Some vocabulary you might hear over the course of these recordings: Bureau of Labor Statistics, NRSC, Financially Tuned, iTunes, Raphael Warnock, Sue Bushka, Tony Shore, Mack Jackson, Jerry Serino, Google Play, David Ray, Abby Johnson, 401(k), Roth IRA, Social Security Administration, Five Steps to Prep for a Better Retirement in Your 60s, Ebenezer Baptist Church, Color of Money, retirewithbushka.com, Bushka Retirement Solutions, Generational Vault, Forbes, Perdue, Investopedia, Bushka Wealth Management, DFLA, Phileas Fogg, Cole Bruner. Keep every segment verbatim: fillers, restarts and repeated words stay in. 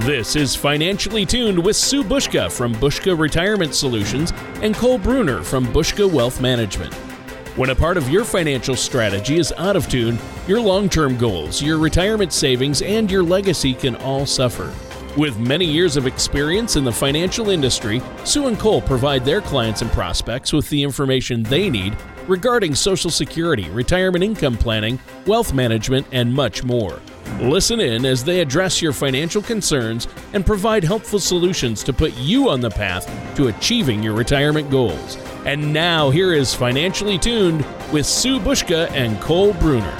This is Financially Tuned with Sue Bushka from Bushka Retirement Solutions and Cole Bruner from Bushka Wealth Management. When a part of your financial strategy is out of tune, your long-term goals, your retirement savings, and your legacy can all suffer. With many years of experience in the financial industry, Sue and Cole provide their clients and prospects with the information they need regarding Social Security, retirement income planning, wealth management, and much more. Listen in as they address your financial concerns and provide helpful solutions to put you on the path to achieving your retirement goals. And now here is Financially Tuned with Sue Bushka and Cole Bruner.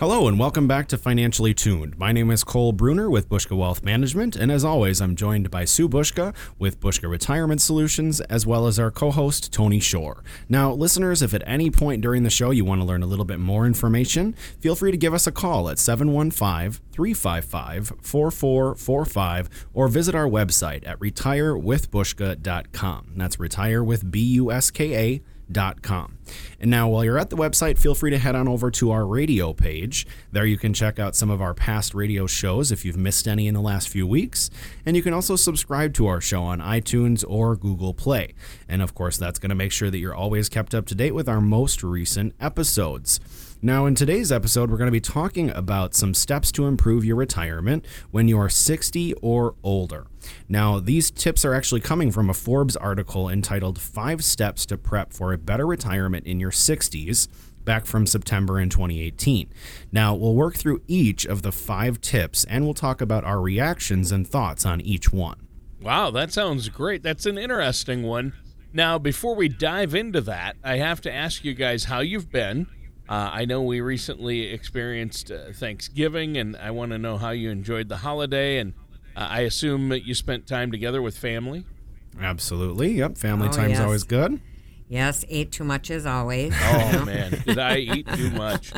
Hello and welcome back to Financially Tuned. My name is Cole Bruner with Bushka Wealth Management, and as always, I'm joined by Sue Bushka with Bushka Retirement Solutions, as well as our co-host, Tony Shore. Now, listeners, if at any point during the show you want to learn a little bit more information, feel free to give us a call at seven one five, three five five, four four four five or visit our website at retire with bushka dot com. That's retire with B U S K A. Dot com. And now, while you're at the website, feel free to head on over to our radio page. There you can check out some of our past radio shows if you've missed any in the last few weeks. And you can also subscribe to our show on iTunes or Google Play. And of course, that's going to make sure that you're always kept up to date with our most recent episodes. Now, in today's episode, we're going to be talking about some steps to improve your retirement when you are sixty or older. Now, these tips are actually coming from a Forbes article entitled Five Steps to Prep for a Better Retirement in Your sixties, back from September in twenty eighteen. Now, we'll work through each of the five tips, and we'll talk about our reactions and thoughts on each one. Wow, that sounds great. That's an interesting one. Now, before we dive into that, I have to ask you guys how you've been. Uh, I know we recently experienced uh, Thanksgiving, and I want to know how you enjoyed the holiday, and uh, I assume that you spent time together with family? Absolutely. Yep. Family oh, time is yes. always good. Yes. Ate too much as always. Oh, you know? Man. Did I eat too much?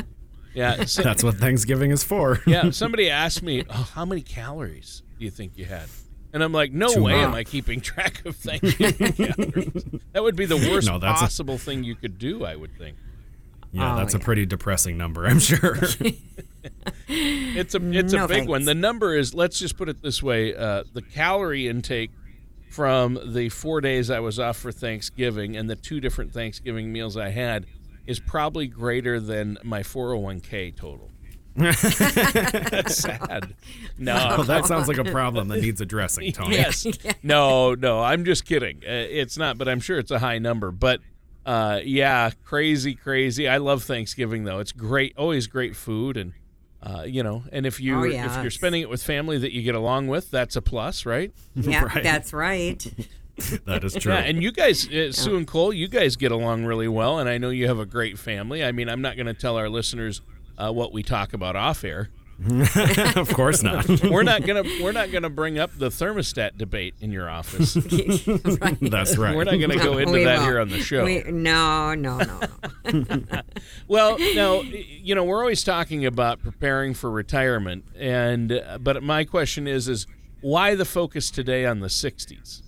Yeah. So, that's what Thanksgiving is for. Yeah. Somebody asked me, oh, how many calories do you think you had? And I'm like, no too way much. Am I keeping track of Thanksgiving calories. That would be the worst no, possible a- thing you could do, I would think. Yeah, oh, that's yeah. a pretty depressing number, I'm sure. it's a it's no a big thanks. one. The number is, let's just put it this way, uh, the calorie intake from the four days I was off for Thanksgiving and the two different Thanksgiving meals I had is probably greater than my four oh one k total. That's sad. No, well, that sounds like a problem that needs addressing, Tony. Yes. No, no, I'm just kidding. Uh, it's not, but I'm sure it's a high number, but... Uh, yeah, crazy, crazy. I love Thanksgiving though. It's great, always great food, and uh, you know, and if you oh, yes. if you're spending it with family that you get along with, that's a plus, right? Yeah, right. That's right. That is true. Yeah, and you guys, uh, Sue and Cole, you guys get along really well, and I know you have a great family. I mean, I'm not going to tell our listeners uh, what we talk about off air. Of course not. We're not gonna we're not gonna bring up the thermostat debate in your office. Right. That's right. We're not gonna no, go into that won't. Here on the show. We, no, no, no. no. Well, no, you know, we're always talking about preparing for retirement, and uh, but my question is is why the focus today on the sixties?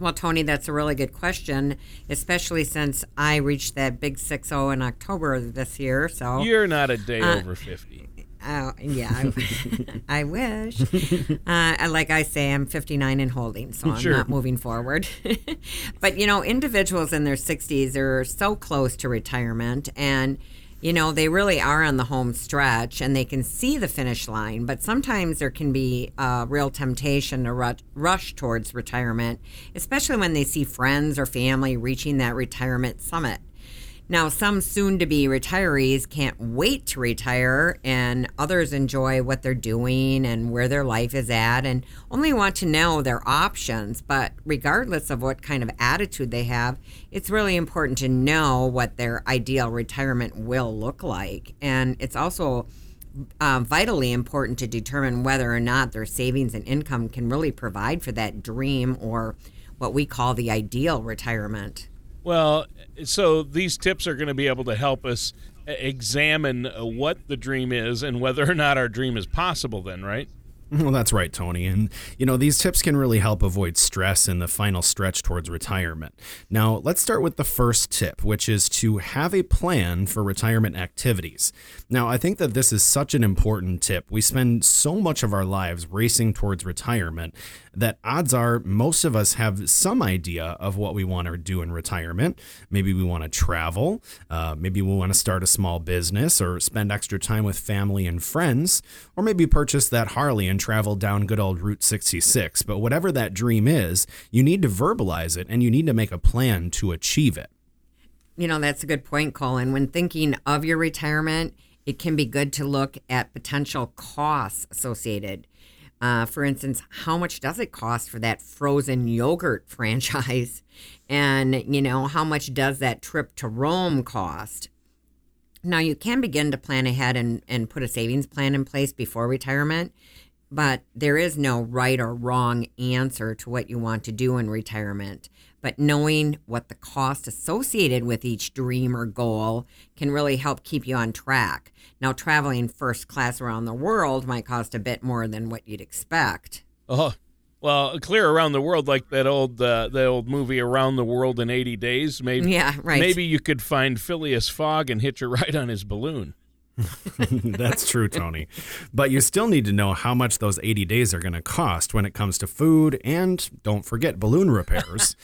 Well, Tony, that's a really good question, especially since I reached that big six oh in October this year. So you're not a day uh, over fifty. Oh, yeah, I, I wish. Uh, like I say, I'm fifty-nine and holding, so I'm sure. not moving forward. But, you know, individuals in their sixties are so close to retirement, and, you know, they really are on the home stretch, and they can see the finish line. But sometimes there can be a real temptation to rush, rush towards retirement, especially when they see friends or family reaching that retirement summit. Now, some soon-to-be retirees can't wait to retire, and others enjoy what they're doing and where their life is at and only want to know their options. But regardless of what kind of attitude they have, it's really important to know what their ideal retirement will look like. And it's also uh, vitally important to determine whether or not their savings and income can really provide for that dream or what we call the ideal retirement. Well, so these tips are going to be able to help us examine what the dream is and whether or not our dream is possible then, right? Well, that's right, Tony. And, you know, these tips can really help avoid stress in the final stretch towards retirement. Now, let's start with the first tip, which is to have a plan for retirement activities. Now, I think that this is such an important tip. We spend so much of our lives racing towards retirement that odds are most of us have some idea of what we want to do in retirement. Maybe we want to travel. Uh, maybe we want to start a small business or spend extra time with family and friends, or maybe purchase that Harley and travel down good old Route sixty-six. But whatever that dream is, you need to verbalize it and you need to make a plan to achieve it. You know, that's a good point, Colin. When thinking of your retirement, it can be good to look at potential costs associated. Uh, for instance, how much does it cost for that frozen yogurt franchise? And, you know, how much does that trip to Rome cost? Now, you can begin to plan ahead and, and put a savings plan in place before retirement. But there is no right or wrong answer to what you want to do in retirement. But knowing what the cost associated with each dream or goal can really help keep you on track. Now, traveling first class around the world might cost a bit more than what you'd expect. Oh, well, clear around the world, like that old uh, that old movie Around the World in eighty days. Maybe, yeah, right. Maybe you could find Phileas Fogg and hitch a ride on his balloon. That's true, Tony. But you still need to know how much those eighty days are going to cost when it comes to food and, don't forget, balloon repairs.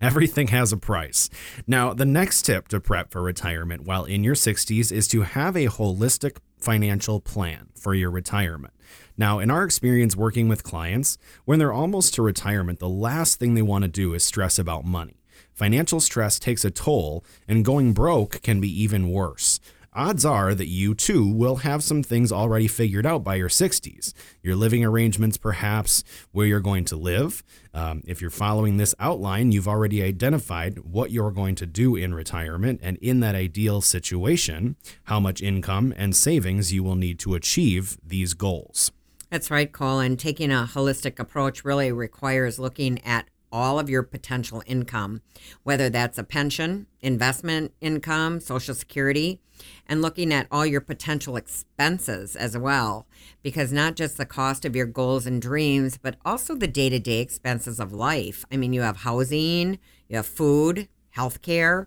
Everything has a price. Now, the next tip to prep for retirement while in your sixties is to have a holistic financial plan for your retirement. Now, in our experience working with clients, when they're almost to retirement, the last thing they want to do is stress about money. Financial stress takes a toll, and going broke can be even worse. Odds are that you, too, will have some things already figured out by your sixties. Your living arrangements, perhaps, where you're going to live. Um, if you're following this outline, you've already identified what you're going to do in retirement, and in that ideal situation, how much income and savings you will need to achieve these goals. That's right, Colin. Taking a holistic approach really requires looking at all of your potential income, whether that's a pension, investment income, Social Security, and looking at all your potential expenses as well, because not just the cost of your goals and dreams, but also the day-to-day expenses of life. I mean, you have housing, you have food, healthcare,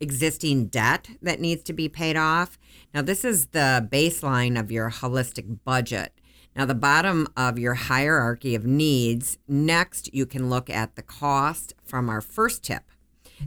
existing debt that needs to be paid off. Now, this is the baseline of your holistic budget. Now, the bottom of your hierarchy of needs, next you can look at the cost from our first tip,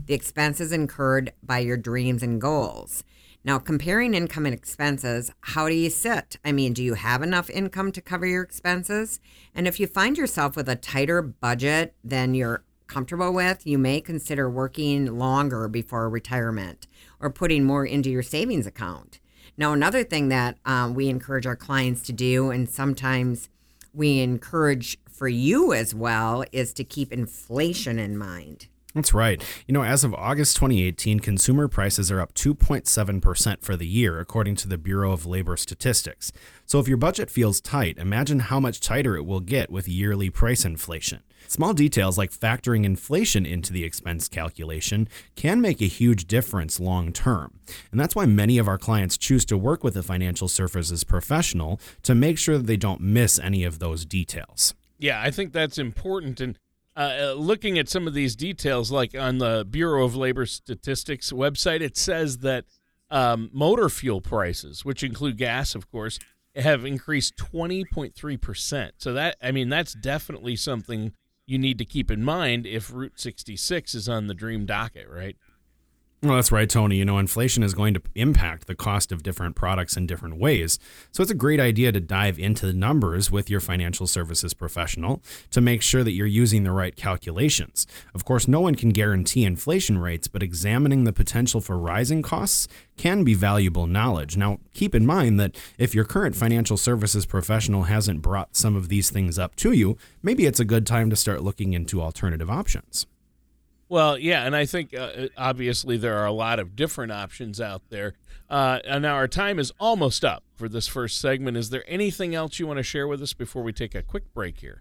the expenses incurred by your dreams and goals. Now, comparing income and expenses, how do you sit? I mean, do you have enough income to cover your expenses? And if you find yourself with a tighter budget than you're comfortable with, you may consider working longer before retirement or putting more into your savings account. Now, another thing that um, we encourage our clients to do, and sometimes we encourage for you as well, is to keep inflation in mind. That's right. You know, as of August twenty eighteen, consumer prices are up two point seven percent for the year, according to the Bureau of Labor Statistics. So if your budget feels tight, imagine how much tighter it will get with yearly price inflation. Small details like factoring inflation into the expense calculation can make a huge difference long term. And that's why many of our clients choose to work with a financial services professional to make sure that they don't miss any of those details. Yeah, I think that's important. And Uh, looking at some of these details, like on the Bureau of Labor Statistics website, it says that um, motor fuel prices, which include gas, of course, have increased twenty point three percent. So that, I mean, that's definitely something you need to keep in mind if Route sixty-six is on the dream docket, right? Well, that's right, Tony. You know, inflation is going to impact the cost of different products in different ways. So it's a great idea to dive into the numbers with your financial services professional to make sure that you're using the right calculations. Of course, no one can guarantee inflation rates, but examining the potential for rising costs can be valuable knowledge. Now, keep in mind that if your current financial services professional hasn't brought some of these things up to you, maybe it's a good time to start looking into alternative options. Well, yeah, and I think uh, obviously there are a lot of different options out there. Uh, and now our time is almost up for this first segment. Is there anything else you want to share with us before we take a quick break here?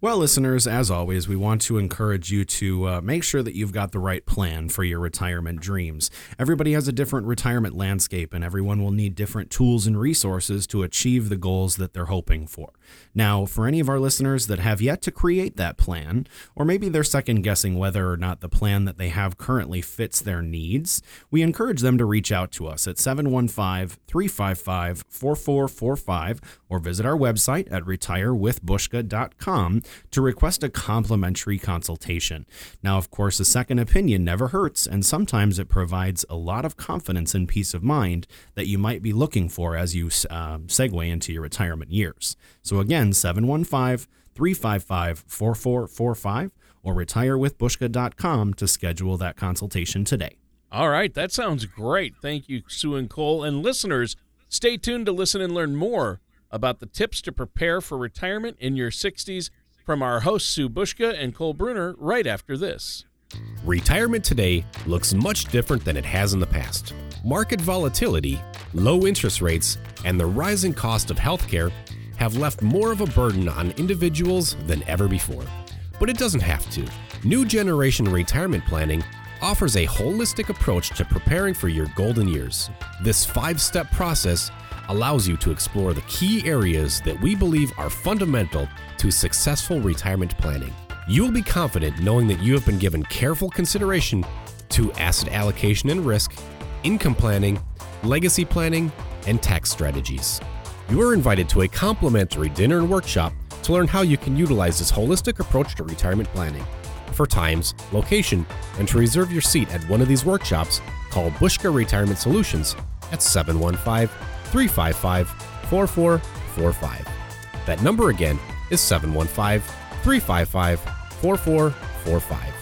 Well, listeners, as always, we want to encourage you to uh, make sure that you've got the right plan for your retirement dreams. Everybody has a different retirement landscape, and everyone will need different tools and resources to achieve the goals that they're hoping for. Now, for any of our listeners that have yet to create that plan, or maybe they're second guessing whether or not the plan that they have currently fits their needs, we encourage them to reach out to us at seven one five, three five five, four four four five or visit our website at retire with bushka dot com to request a complimentary consultation. Now, of course, a second opinion never hurts, and sometimes it provides a lot of confidence and peace of mind that you might be looking for as you uh, segue into your retirement years. So again, seven one five, three five five, four four four five or retire with bushka dot com to schedule that consultation today. All right, that sounds great. Thank you, Sue and Cole. And listeners, stay tuned to listen and learn more about the tips to prepare for retirement in your sixties from our hosts Sue Bushka and Cole Bruner right after this. Retirement today looks much different than it has in the past. Market volatility, low interest rates, and the rising cost of healthcare have left more of a burden on individuals than ever before. But it doesn't have to. New Generation Retirement Planning offers a holistic approach to preparing for your golden years. This five-step process allows you to explore the key areas that we believe are fundamental to successful retirement planning. You'll be confident knowing that you have been given careful consideration to asset allocation and risk, income planning, legacy planning, and tax strategies. You are invited to a complimentary dinner and workshop to learn how you can utilize this holistic approach to retirement planning. For times, location, and to reserve your seat at one of these workshops, call Bushka Retirement Solutions at seven one five, three five five, four four four five. That number again is seven one five, three five five, four four four five.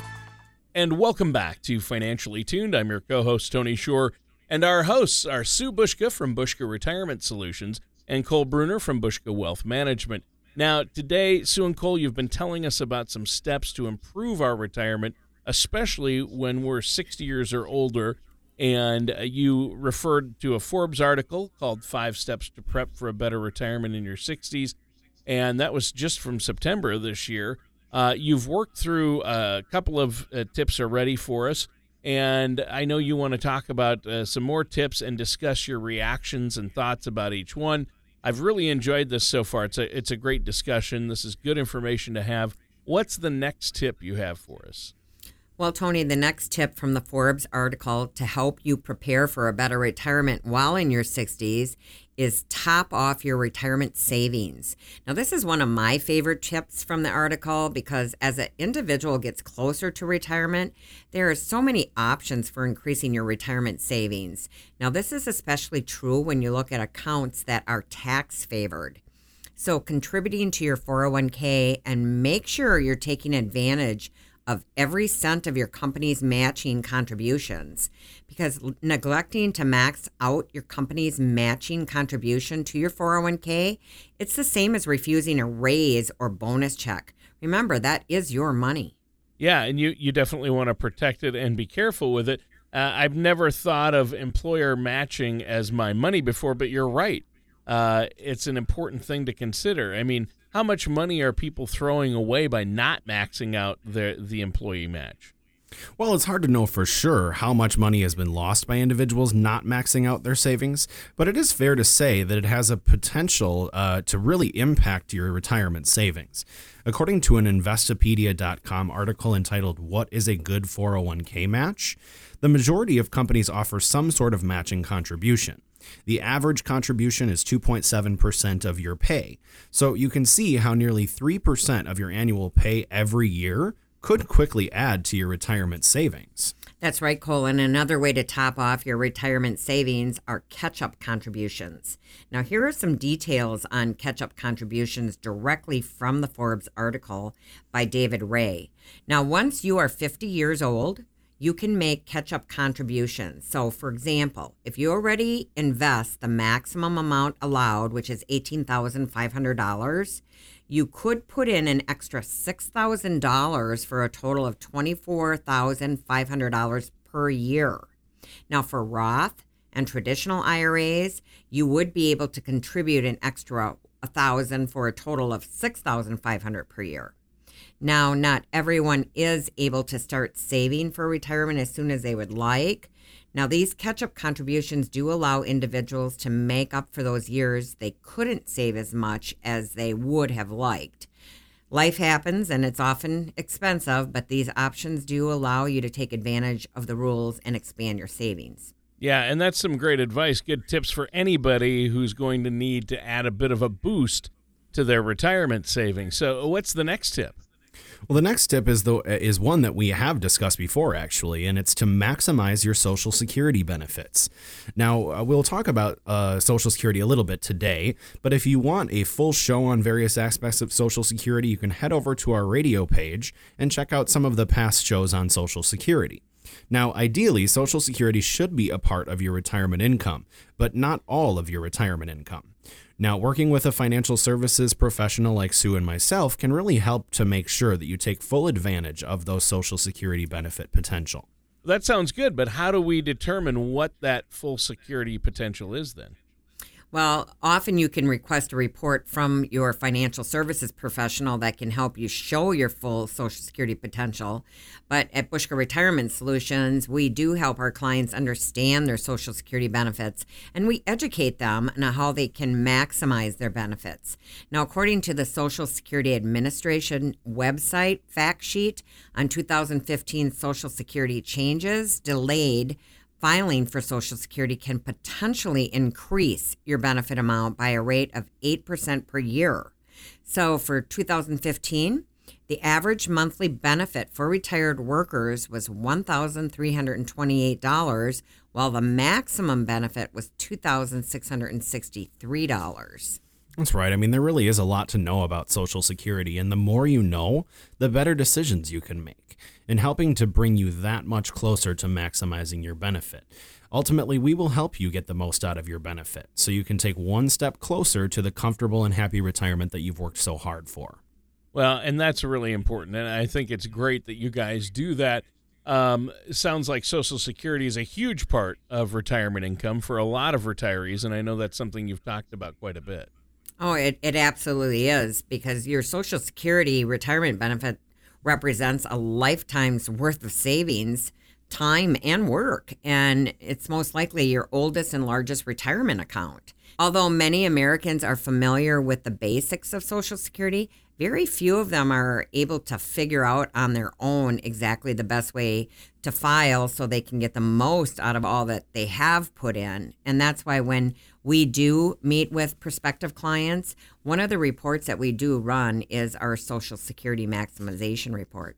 And welcome back to Financially Tuned. I'm your co-host, Tony Shore, and our hosts are Sue Bushka from Bushka Retirement Solutions and Cole Bruner from Bushka Wealth Management. Now, today, Sue and Cole, you've been telling us about some steps to improve our retirement, especially when we're sixty years or older. And you referred to a Forbes article called Five Steps to Prep for a Better Retirement in Your sixties. And that was just from September of this year. Uh, you've worked through a couple of uh, tips already for us. And I know you want to talk about uh, some more tips and discuss your reactions and thoughts about each one. I've really enjoyed this so far. It's a, it's a great discussion. This is good information to have. What's the next tip you have for us? Well, Tony, the next tip from the Forbes article to help you prepare for a better retirement while in your sixties is top off your retirement savings. Now, this is one of my favorite tips from the article because as an individual gets closer to retirement, there are so many options for increasing your retirement savings. Now, this is especially true when you look at accounts that are tax favored. So contributing to your four oh one k and make sure you're taking advantage of every cent of your company's matching contributions, because neglecting to max out your company's matching contribution to your four oh one k, it's the same as refusing a raise or bonus check. Remember, that is your money. Yeah, and you, you definitely want to protect it and be careful with it. Uh, I've never thought of employer matching as my money before, but you're right. Uh, it's an important thing to consider. I mean, how much money are people throwing away by not maxing out the, the employee match? Well, it's hard to know for sure how much money has been lost by individuals not maxing out their savings, but it is fair to say that it has a potential uh, to really impact your retirement savings. According to an Investopedia dot com article entitled What is a Good four oh one k Match?, the majority of companies offer some sort of matching contribution. The average contribution is two point seven percent of your pay. So you can see how nearly three percent of your annual pay every year could quickly add to your retirement savings. That's right, Cole. And another way to top off your retirement savings are catch-up contributions. Now, here are some details on catch-up contributions directly from the Forbes article by David Ray. Now, once you are fifty years old, you can make catch-up contributions. So, for example, if you already invest the maximum amount allowed, which is eighteen thousand five hundred dollars, you could put in an extra six thousand dollars for a total of twenty-four thousand five hundred dollars per year. Now, for Roth and traditional I R As, you would be able to contribute an extra one thousand dollars for a total of six thousand five hundred dollars per year. Now, not everyone is able to start saving for retirement as soon as they would like. Now, these catch-up contributions do allow individuals to make up for those years they couldn't save as much as they would have liked. Life happens, and it's often expensive, but these options do allow you to take advantage of the rules and expand your savings. Yeah, and that's some great advice, good tips for anybody who's going to need to add a bit of a boost to their retirement savings. So what's the next tip? Well, the next tip is the is one that we have discussed before, actually, and it's to maximize your Social Security benefits. Now, uh, we'll talk about uh, Social Security a little bit today, but if you want a full show on various aspects of Social Security, you can head over to our radio page and check out some of the past shows on Social Security. Now, ideally, Social Security should be a part of your retirement income, but not all of your retirement income. Now, working with a financial services professional like Sue and myself can really help to make sure that you take full advantage of those Social Security benefit potential. That sounds good, but how do we determine what that full security potential is then? Well, often you can request a report from your financial services professional that can help you show your full Social Security potential. But at Bushka Retirement Solutions, we do help our clients understand their Social Security benefits, and we educate them on how they can maximize their benefits. Now, according to the Social Security Administration website fact sheet on two thousand fifteen Social Security changes, delayed filing for Social Security can potentially increase your benefit amount by a rate of eight percent per year. So for two thousand fifteen, the average monthly benefit for retired workers was one thousand three hundred twenty-eight dollars, while the maximum benefit was two thousand six hundred sixty-three dollars. That's right. I mean, there really is a lot to know about Social Security, and the more you know, the better decisions you can make in helping to bring you that much closer to maximizing your benefit. Ultimately, we will help you get the most out of your benefit so you can take one step closer to the comfortable and happy retirement that you've worked so hard for. Well, and that's really important, and I think it's great that you guys do that. Um, sounds like Social Security is a huge part of retirement income for a lot of retirees, and I know that's something you've talked about quite a bit. Oh, it, it absolutely is, because your Social Security retirement benefit represents a lifetime's worth of savings, time, and work, and it's most likely your oldest and largest retirement account. Although many Americans are familiar with the basics of Social Security, very few of them are able to figure out on their own exactly the best way to file so they can get the most out of all that they have put in. And that's why when we do meet with prospective clients, one of the reports that we do run is our Social Security Maximization Report.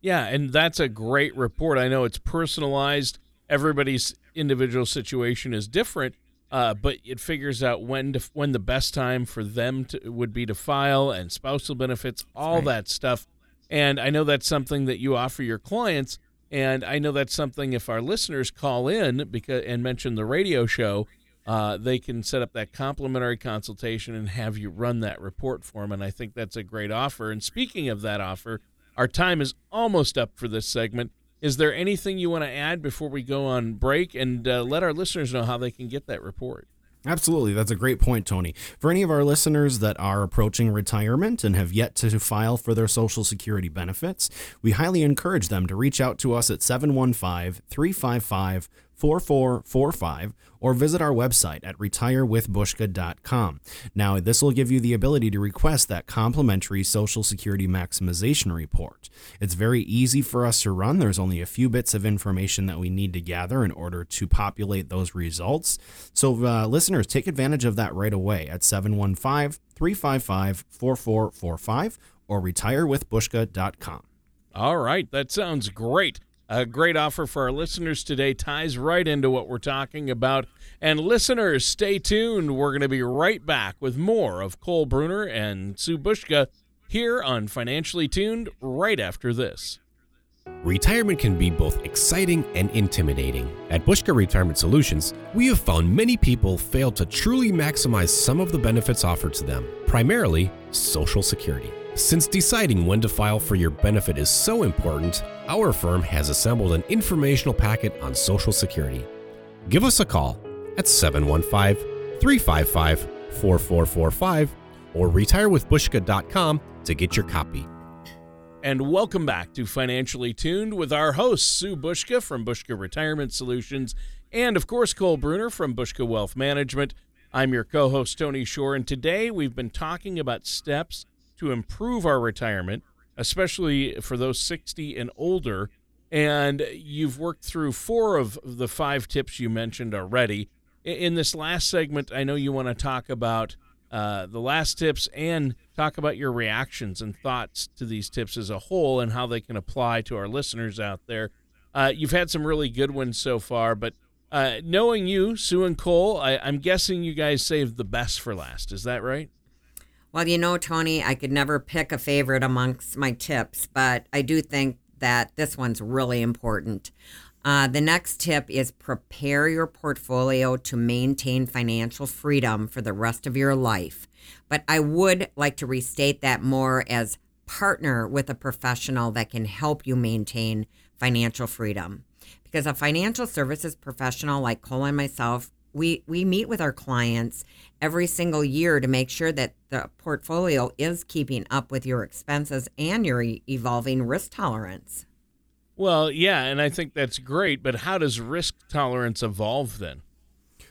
Yeah, and that's a great report. I know it's personalized. Everybody's individual situation is different, uh, but it figures out when to, when the best time for them to, would be to file, and spousal benefits, all right. That stuff. And I know that's something that you offer your clients, and I know that's something if our listeners call in because and mention the radio show, Uh, they can set up that complimentary consultation and have you run that report for them, and I think that's a great offer. And speaking of that offer, our time is almost up for this segment. Is there anything you want to add before we go on break and uh, let our listeners know how they can get that report? Absolutely. That's a great point, Tony. For any of our listeners that are approaching retirement and have yet to file for their Social Security benefits, we highly encourage them to reach out to us at seven one five, three five five, four four four five or visit our website at retire with bushka dot com. Now, this will give you the ability to request that complimentary Social Security Maximization Report. It's very easy for us to run. There's only a few bits of information that we need to gather in order to populate those results. So uh, listeners, take advantage of that right away at seven one five, three five five, four four four five or retire with bushka dot com. All right, that sounds great. A great offer for our listeners today, ties right into what we're talking about. And listeners, stay tuned. We're going to be right back with more of Cole Bruner and Sue Bushka here on Financially Tuned right after this. Retirement can be both exciting and intimidating. At Bushka Retirement Solutions, we have found many people fail to truly maximize some of the benefits offered to them, primarily Social Security. Since deciding when to file for your benefit is so important, our firm has assembled an informational packet on Social Security. Give us a call at seven one five, three five five, four four four five or retire with bushka dot com to get your copy. And welcome back to Financially Tuned with our hosts, Sue Bushka from Bushka Retirement Solutions and, of course, Cole Bruner from Bushka Wealth Management. I'm your co-host, Tony Shore, and today we've been talking about steps to improve our retirement, especially for those sixty and older. And you've worked through four of the five tips you mentioned already. In this last segment, I know you want to talk about uh, the last tips and talk about your reactions and thoughts to these tips as a whole and how they can apply to our listeners out there. Uh, you've had some really good ones so far, but uh, knowing you, Sue and Cole, I, I'm guessing you guys saved the best for last. Is that right? Well, you know, Tony, I could never pick a favorite amongst my tips, but I do think that this one's really important. Uh, the next tip is prepare your portfolio to maintain financial freedom for the rest of your life. But I would like to restate that more as partner with a professional that can help you maintain financial freedom. Because a financial services professional like Cole and myself, we, we meet with our clients every single year to make sure that the portfolio is keeping up with your expenses and your evolving risk tolerance. Well, yeah, and I think that's great, but how does risk tolerance evolve then?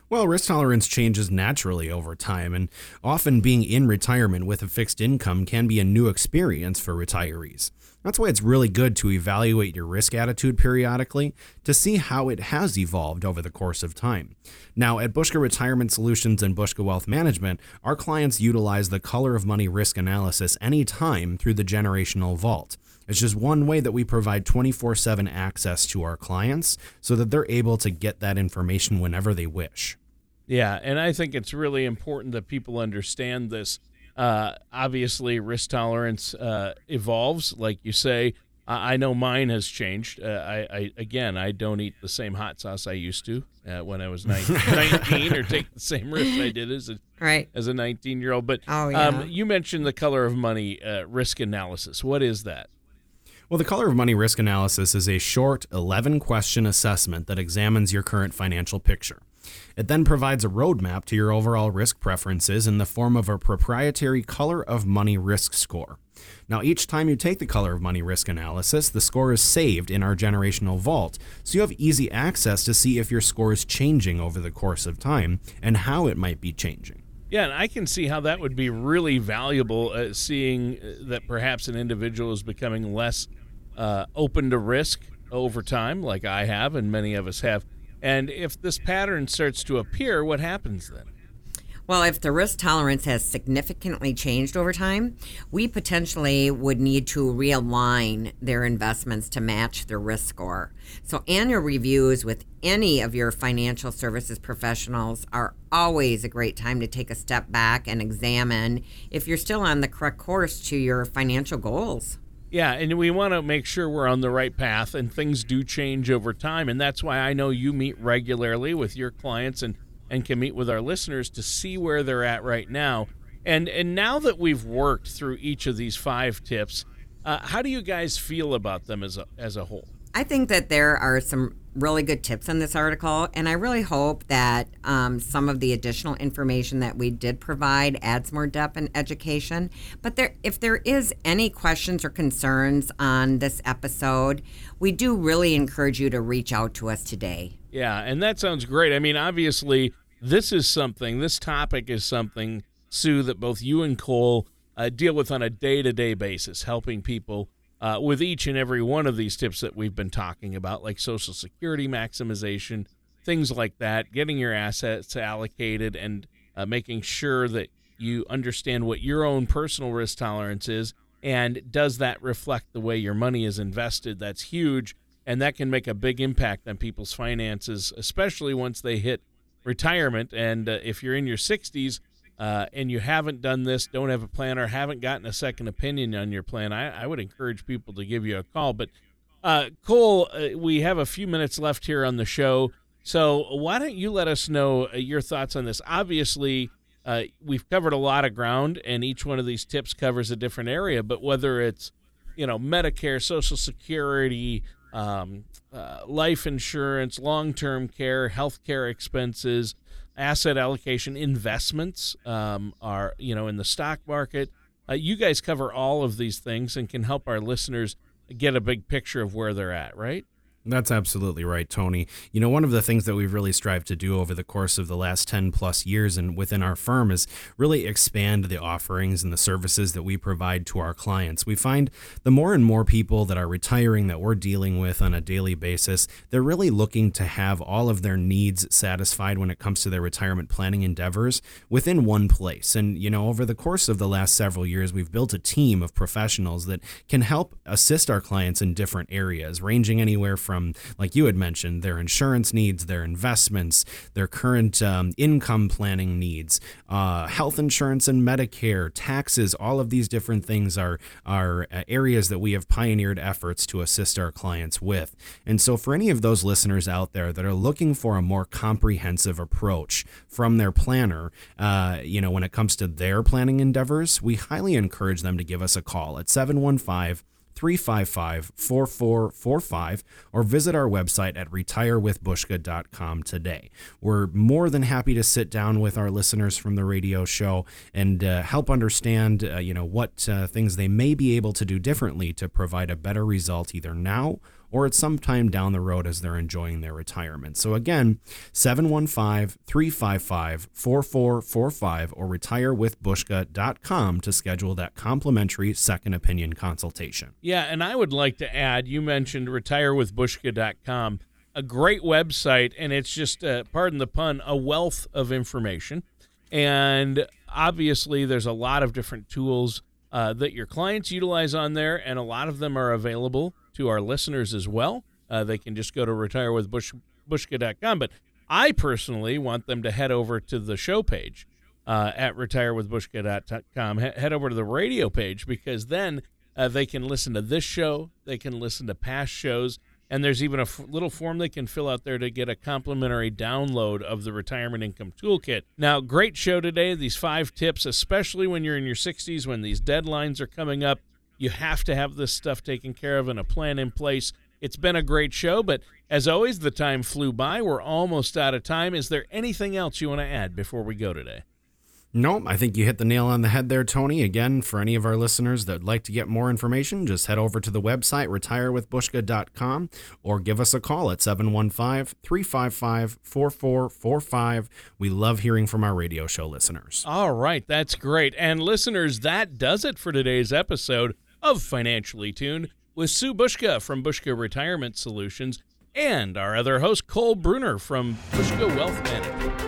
Well, risk tolerance changes naturally over time, and often being in retirement with a fixed income can be a new experience for retirees. That's why it's really good to evaluate your risk attitude periodically to see how it has evolved over the course of time. Now, at Bushka Retirement Solutions and Bushka Wealth Management, our clients utilize the Color of Money risk analysis anytime through the Generational Vault. It's just one way that we provide twenty-four seven access to our clients so that they're able to get that information whenever they wish. Yeah, and I think it's really important that people understand this. Uh, obviously, risk tolerance uh, evolves, like you say. I, I know mine has changed. Uh, I, I again, I don't eat the same hot sauce I used to uh, when I was nineteen, or take the same risk I did as a right. as a nineteen-year-old. But oh, yeah. um, you mentioned the Color of Money uh, risk analysis. What is that? Well, the Color of Money risk analysis is a short eleven question assessment that examines your current financial picture. It then provides a roadmap to your overall risk preferences in the form of a proprietary Color of Money risk score. Now, each time you take the Color of Money risk analysis, the score is saved in our Generational Vault, so you have easy access to see if your score is changing over the course of time and how it might be changing. Yeah, and I can see how that would be really valuable, uh, seeing that perhaps an individual is becoming less uh, open to risk over time, like I have and many of us have. And if this pattern starts to appear, what happens then? Well, if the risk tolerance has significantly changed over time, we potentially would need to realign their investments to match their risk score. So annual reviews with any of your financial services professionals are always a great time to take a step back and examine if you're still on the correct course to your financial goals. Yeah, and we want to make sure we're on the right path, and things do change over time. And that's why I know you meet regularly with your clients and, and can meet with our listeners to see where they're at right now. And and now that we've worked through each of these five tips, uh, how do you guys feel about them as a, as a whole? I think that there are some really good tips in this article, and I really hope that um, some of the additional information that we did provide adds more depth and education. But there, if there is any questions or concerns on this episode, we do really encourage you to reach out to us today. Yeah, and that sounds great. I mean, obviously, this is something, this topic is something, Sue, that both you and Cole uh, deal with on a day-to-day basis, helping people Uh, with each and every one of these tips that we've been talking about, like Social Security maximization, things like that, getting your assets allocated and uh, making sure that you understand what your own personal risk tolerance is, and does that reflect the way your money is invested? That's huge, and that can make a big impact on people's finances, especially once they hit retirement. And uh, if you're in your sixties, Uh, and you haven't done this, don't have a plan, or haven't gotten a second opinion on your plan, I, I would encourage people to give you a call. But, uh, Cole, uh, we have a few minutes left here on the show, so why don't you let us know your thoughts on this? Obviously, uh, we've covered a lot of ground, and each one of these tips covers a different area, but whether it's, you know, Medicare, Social Security, um, uh, life insurance, long-term care, health care expenses, asset allocation, investments, um, are, you know, in the stock market. Uh, you guys cover all of these things and can help our listeners get a big picture of where they're at, right? That's absolutely right, Tony. You know, one of the things that we've really strived to do over the course of the last ten plus years and within our firm is really expand the offerings and the services that we provide to our clients. We find the more and more people that are retiring that we're dealing with on a daily basis, they're really looking to have all of their needs satisfied when it comes to their retirement planning endeavors within one place. And, you know, over the course of the last several years, we've built a team of professionals that can help assist our clients in different areas, ranging anywhere from From, like you had mentioned, their insurance needs, their investments, their current um, income planning needs, uh, health insurance and Medicare, taxes. All of these different things are are areas that we have pioneered efforts to assist our clients with. And so for any of those listeners out there that are looking for a more comprehensive approach from their planner, uh, you know, when it comes to their planning endeavors, we highly encourage them to give us a call at seven one five, three five five, four four four five or visit our website at retire with bushka dot com today. We're more than happy to sit down with our listeners from the radio show and uh, help understand uh, you know what uh, things they may be able to do differently to provide a better result either now or at some time down the road as they're enjoying their retirement. So again, seven one five, three five five, four four four five or retire with bushka dot com to schedule that complimentary second opinion consultation. Yeah, and I would like to add, you mentioned retire with bushka dot com, a great website, and it's just, uh, pardon the pun, a wealth of information. And obviously there's a lot of different tools uh, that your clients utilize on there, and a lot of them are available to our listeners as well. Uh, they can just go to retire with bushka dot com. But I personally want them to head over to the show page uh, at retire with bushka dot com. He- head over to the radio page, because then uh, they can listen to this show. They can listen to past shows. And there's even a f- little form they can fill out there to get a complimentary download of the Retirement Income Toolkit. Now, great show today, these five tips, especially when you're in your sixties, when these deadlines are coming up. You have to have this stuff taken care of and a plan in place. It's been a great show, but as always, the time flew by. We're almost out of time. Is there anything else you want to add before we go today? Nope, I think you hit the nail on the head there, Tony. Again, for any of our listeners that would like to get more information, just head over to the website, retire with bushka dot com, or give us a call at seven one five, three five five, four four four five. We love hearing from our radio show listeners. All right, that's great. And listeners, that does it for today's episode of Financially Tuned with Sue Bushka from Bushka Retirement Solutions and our other host, Cole Bruner from Bushka Wealth Management.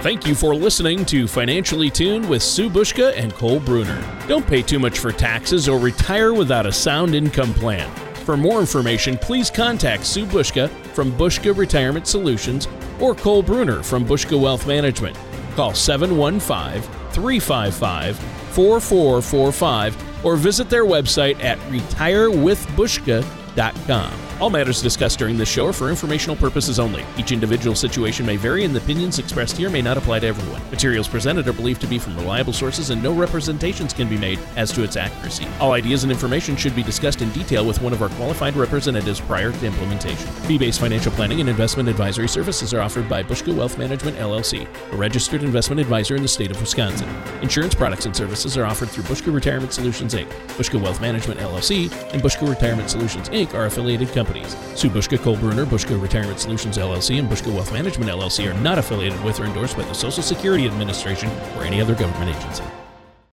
Thank you for listening to Financially Tuned with Sue Bushka and Cole Bruner. Don't pay too much for taxes or retire without a sound income plan. For more information, please contact Sue Bushka from Bushka Retirement Solutions or Cole Bruner from Bushka Wealth Management. Call seven one five, three five five, four four four five or visit their website at retire with bushka dot com. All matters discussed during this show are for informational purposes only. Each individual situation may vary, and the opinions expressed here may not apply to everyone. Materials presented are believed to be from reliable sources, and no representations can be made as to its accuracy. All ideas and information should be discussed in detail with one of our qualified representatives prior to implementation. Fee-based financial planning and investment advisory services are offered by Bushka Wealth Management, L L C, a registered investment advisor in the state of Wisconsin. Insurance products and services are offered through Bushka Retirement Solutions, Incorporated. Bushka Wealth Management, L L C, and Bushka Retirement Solutions, Incorporated are affiliated companies. Sue Bushka, Cole Bruner, Bushka Retirement Solutions, L L C, and Bushka Wealth Management, L L C are not affiliated with or endorsed by the Social Security Administration or any other government agency.